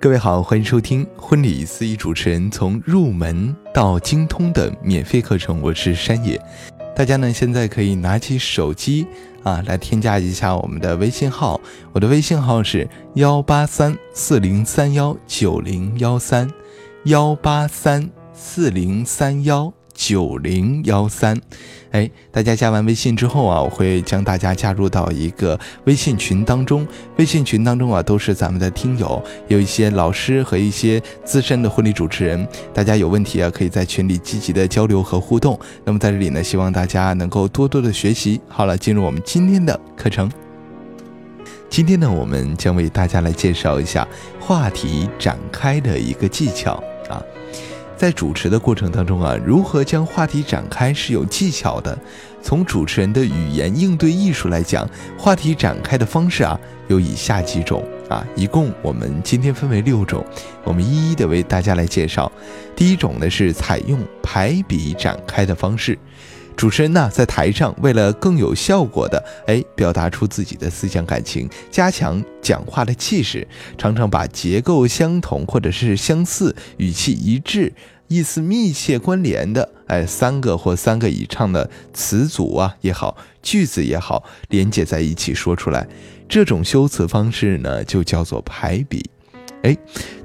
各位好，欢迎收听婚礼司仪主持人从入门到精通的免费课程，我是山野。大家呢现在可以拿起手机来添加一下我们的微信号，我的微信号是18340319013 18340319013。大家加完微信之后我会将大家加入到一个微信群当中。微信群当中都是咱们的听友，有一些老师和一些资深的婚礼主持人，大家有问题可以在群里积极的交流和互动。那么在这里呢，希望大家能够多多的学习。好了，进入我们今天的课程。今天呢，我们将为大家来介绍一下话题展开的一个技巧。在主持的过程当中如何将话题展开是有技巧的。从主持人的语言应对艺术来讲，话题展开的方式有以下几种一共我们今天分为6种，我们一一的为大家来介绍。第一种呢是采用排比展开的方式。主持人呢在台上为了更有效果的表达出自己的思想感情，加强讲话的气势，常常把结构相同或者是相似、语气一致、意思密切关联的3个或3个以上的词组也好、句子也好连接在一起说出来。这种修辞方式呢就叫做排比。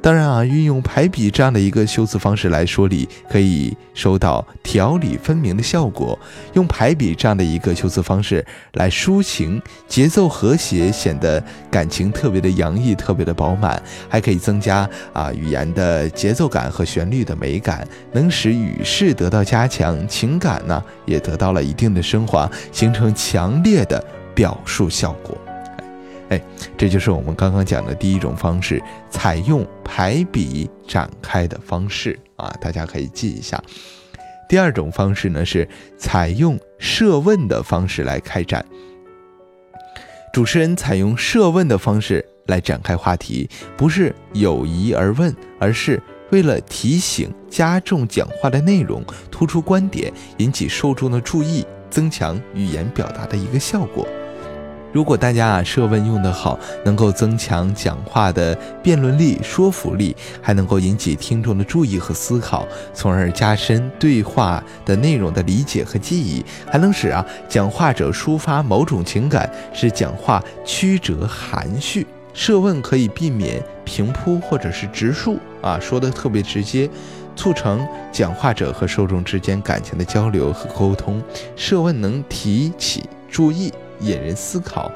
当然运用排比这样的一个修辞方式来说理，可以收到条理分明的效果。用排比这样的一个修辞方式来抒情，节奏和谐，显得感情特别的洋溢，特别的饱满，还可以增加语言的节奏感和旋律的美感，能使语势得到加强，情感呢也得到了一定的升华，形成强烈的表述效果。这就是我们刚刚讲的第一种方式，采用排比展开的方式大家可以记一下。第二种方式呢是采用设问的方式来开展。主持人采用设问的方式来展开话题，不是有疑而问，而是为了提醒、加重讲话的内容，突出观点，引起受众的注意，增强语言表达的一个效果。如果大家设问用得好，能够增强讲话的辩论力、说服力，还能够引起听众的注意和思考，从而加深对话的内容的理解和记忆，还能使讲话者抒发某种情感，使讲话曲折含蓄。设问可以避免平铺或者是直述说得特别直接，促成讲话者和受众之间感情的交流和沟通。设问能提起注意，引人思考，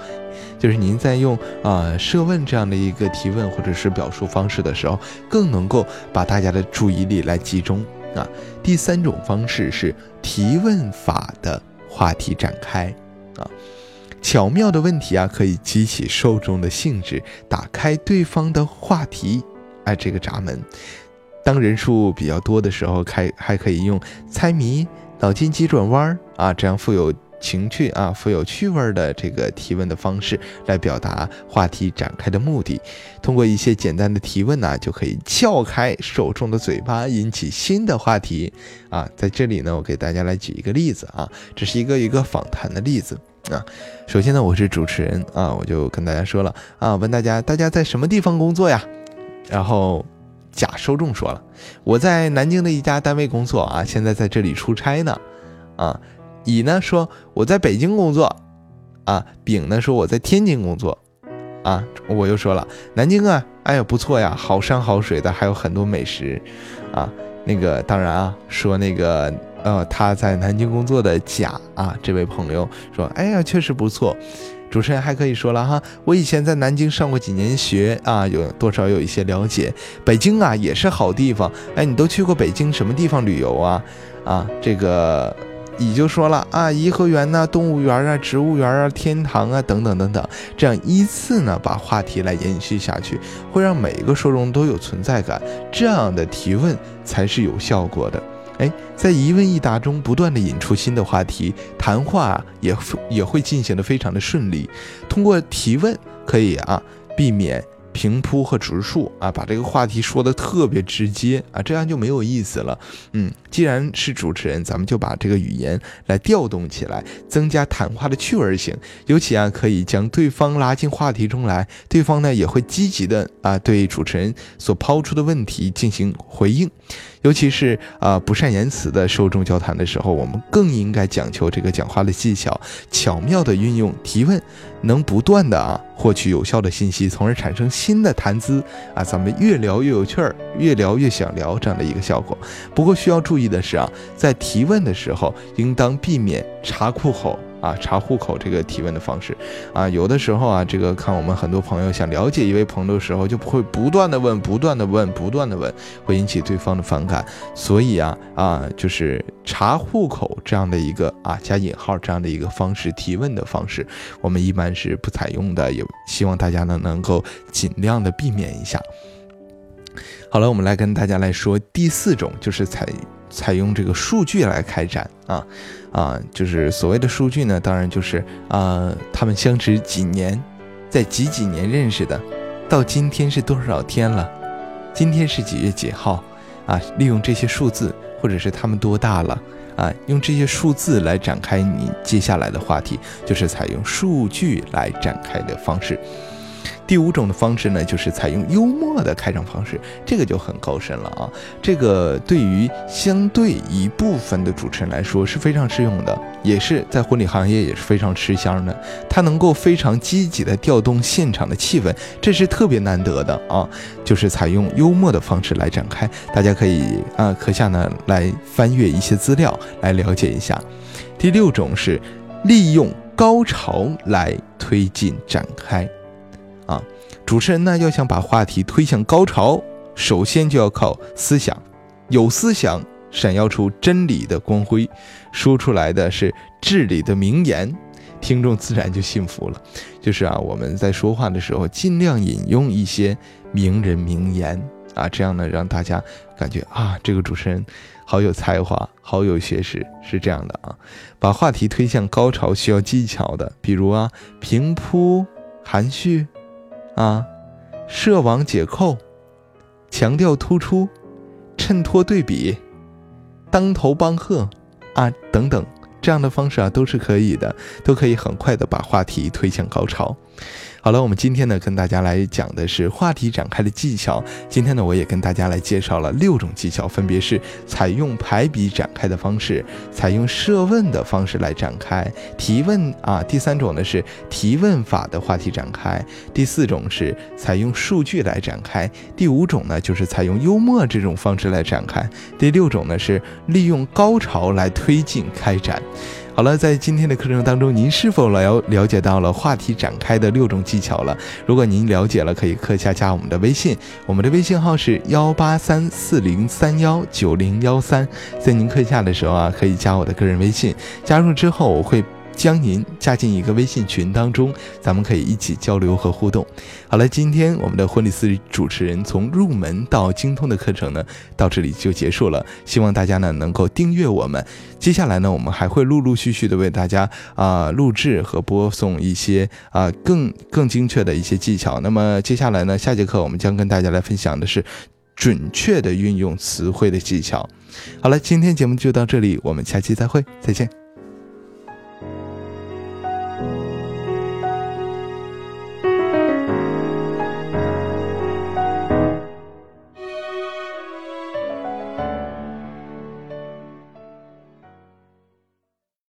就是您在用设问这样的一个提问或者是表述方式的时候，更能够把大家的注意力来集中。第三种方式是提问法的话题展开巧妙的问题可以激起受众的兴致，打开对方的话题这个闸门。当人数比较多的时候，还可以用猜谜、脑筋急转弯这样富有情趣富有趣味的这个提问的方式来表达话题展开的目的。通过一些简单的提问就可以撬开受众的嘴巴，引起新的话题在这里呢，我给大家来举一个例子这是一个访谈的例子首先呢，我是主持人我就跟大家说了问大家在什么地方工作呀？然后甲受众说了，我在南京的一家单位工作现在在这里出差呢乙呢说我在北京工作丙呢说我在天津工作我又说了南京哎呀不错呀，好山好水的，还有很多美食那个当然说那个他在南京工作的甲这位朋友说哎呀确实不错。主持人还可以说了我以前在南京上过几年学有多少有一些了解，北京也是好地方，哎你都去过北京什么地方旅游这个乙就说了颐和园呐、动物园啊、植物园啊、天堂啊等等等等，这样依次呢把话题来延续下去，会让每一个受众都有存在感，这样的提问才是有效果的。在一问一答中不断的引出新的话题，谈话也会进行的非常的顺利。通过提问可以避免平铺和直述啊，把这个话题说得特别直接啊，这样就没有意思了。既然是主持人，咱们就把这个语言来调动起来，增加谈话的趣味性。尤其啊，可以将对方拉进话题中来，对方呢也会积极的啊对主持人所抛出的问题进行回应。尤其是不善言辞的受众交谈的时候，我们更应该讲求这个讲话的技巧，巧妙的运用提问，能不断的获取有效的信息，从而产生新的谈资啊，咱们越聊越有趣儿，越聊越想聊这样的一个效果。不过需要注意的是啊，在提问的时候，应当避免查户口这个提问的方式啊，有的时候啊，这个看我们很多朋友想了解一位朋友的时候，就会不断的问，会引起对方的反感。所以就是查户口这样的一个加引号这样的一个方式，提问的方式，我们一般是不采用的，也希望大家呢能够尽量的避免一下。好了，我们来跟大家来说第四种，就是采用这个数据来开展就是所谓的数据呢，当然就是他们相识几年，在几年认识的，到今天是多少天了，今天是几月几号利用这些数字，或者是他们多大了用这些数字来展开你接下来的话题，就是采用数据来展开的方式。第五种的方式呢，就是采用幽默的开场方式，这个就很高深了啊。这个对于相对一部分的主持人来说是非常适用的，也是在婚礼行业也是非常吃香的。它能够非常积极的调动现场的气氛，这是特别难得的啊。就是采用幽默的方式来展开，大家可以课下呢来翻阅一些资料来了解一下。第六种是利用高潮来推进展开。主持人呢要想把话题推向高潮，首先就要靠思想，有思想闪耀出真理的光辉，说出来的是至理的名言，听众自然就信服了。就是我们在说话的时候尽量引用一些名人名言这样呢让大家感觉这个主持人好有才华，好有学识，是这样的把话题推向高潮需要技巧的，比如平铺含蓄设网解扣，强调突出，衬托对比，当头棒喝等等，这样的方式都是可以的，都可以很快的把话题推向高潮。好了，我们今天呢跟大家来讲的是话题展开的技巧。今天呢我也跟大家来介绍了六种技巧，分别是采用排比展开的方式，采用设问的方式来展开，提问第三种呢是提问法的话题展开，第四种是采用数据来展开，第五种呢就是采用幽默这种方式来展开，第六种呢是利用高潮来推进开展。好了，在今天的课程当中，您是否了解到了话题展开的六种技巧了？如果您了解了，可以课下加我们的微信，我们的微信号是18340319013。在您课下的时候可以加我的个人微信，加入之后我会将您加进一个微信群当中，咱们可以一起交流和互动。好了，今天我们的婚礼司仪主持人从入门到精通的课程呢，到这里就结束了。希望大家呢能够订阅我们。接下来呢，我们还会陆陆续续的为大家录制和播送一些更精确的一些技巧。那么接下来呢，下节课我们将跟大家来分享的是准确的运用词汇的技巧。好了，今天节目就到这里，我们下期再会，再见。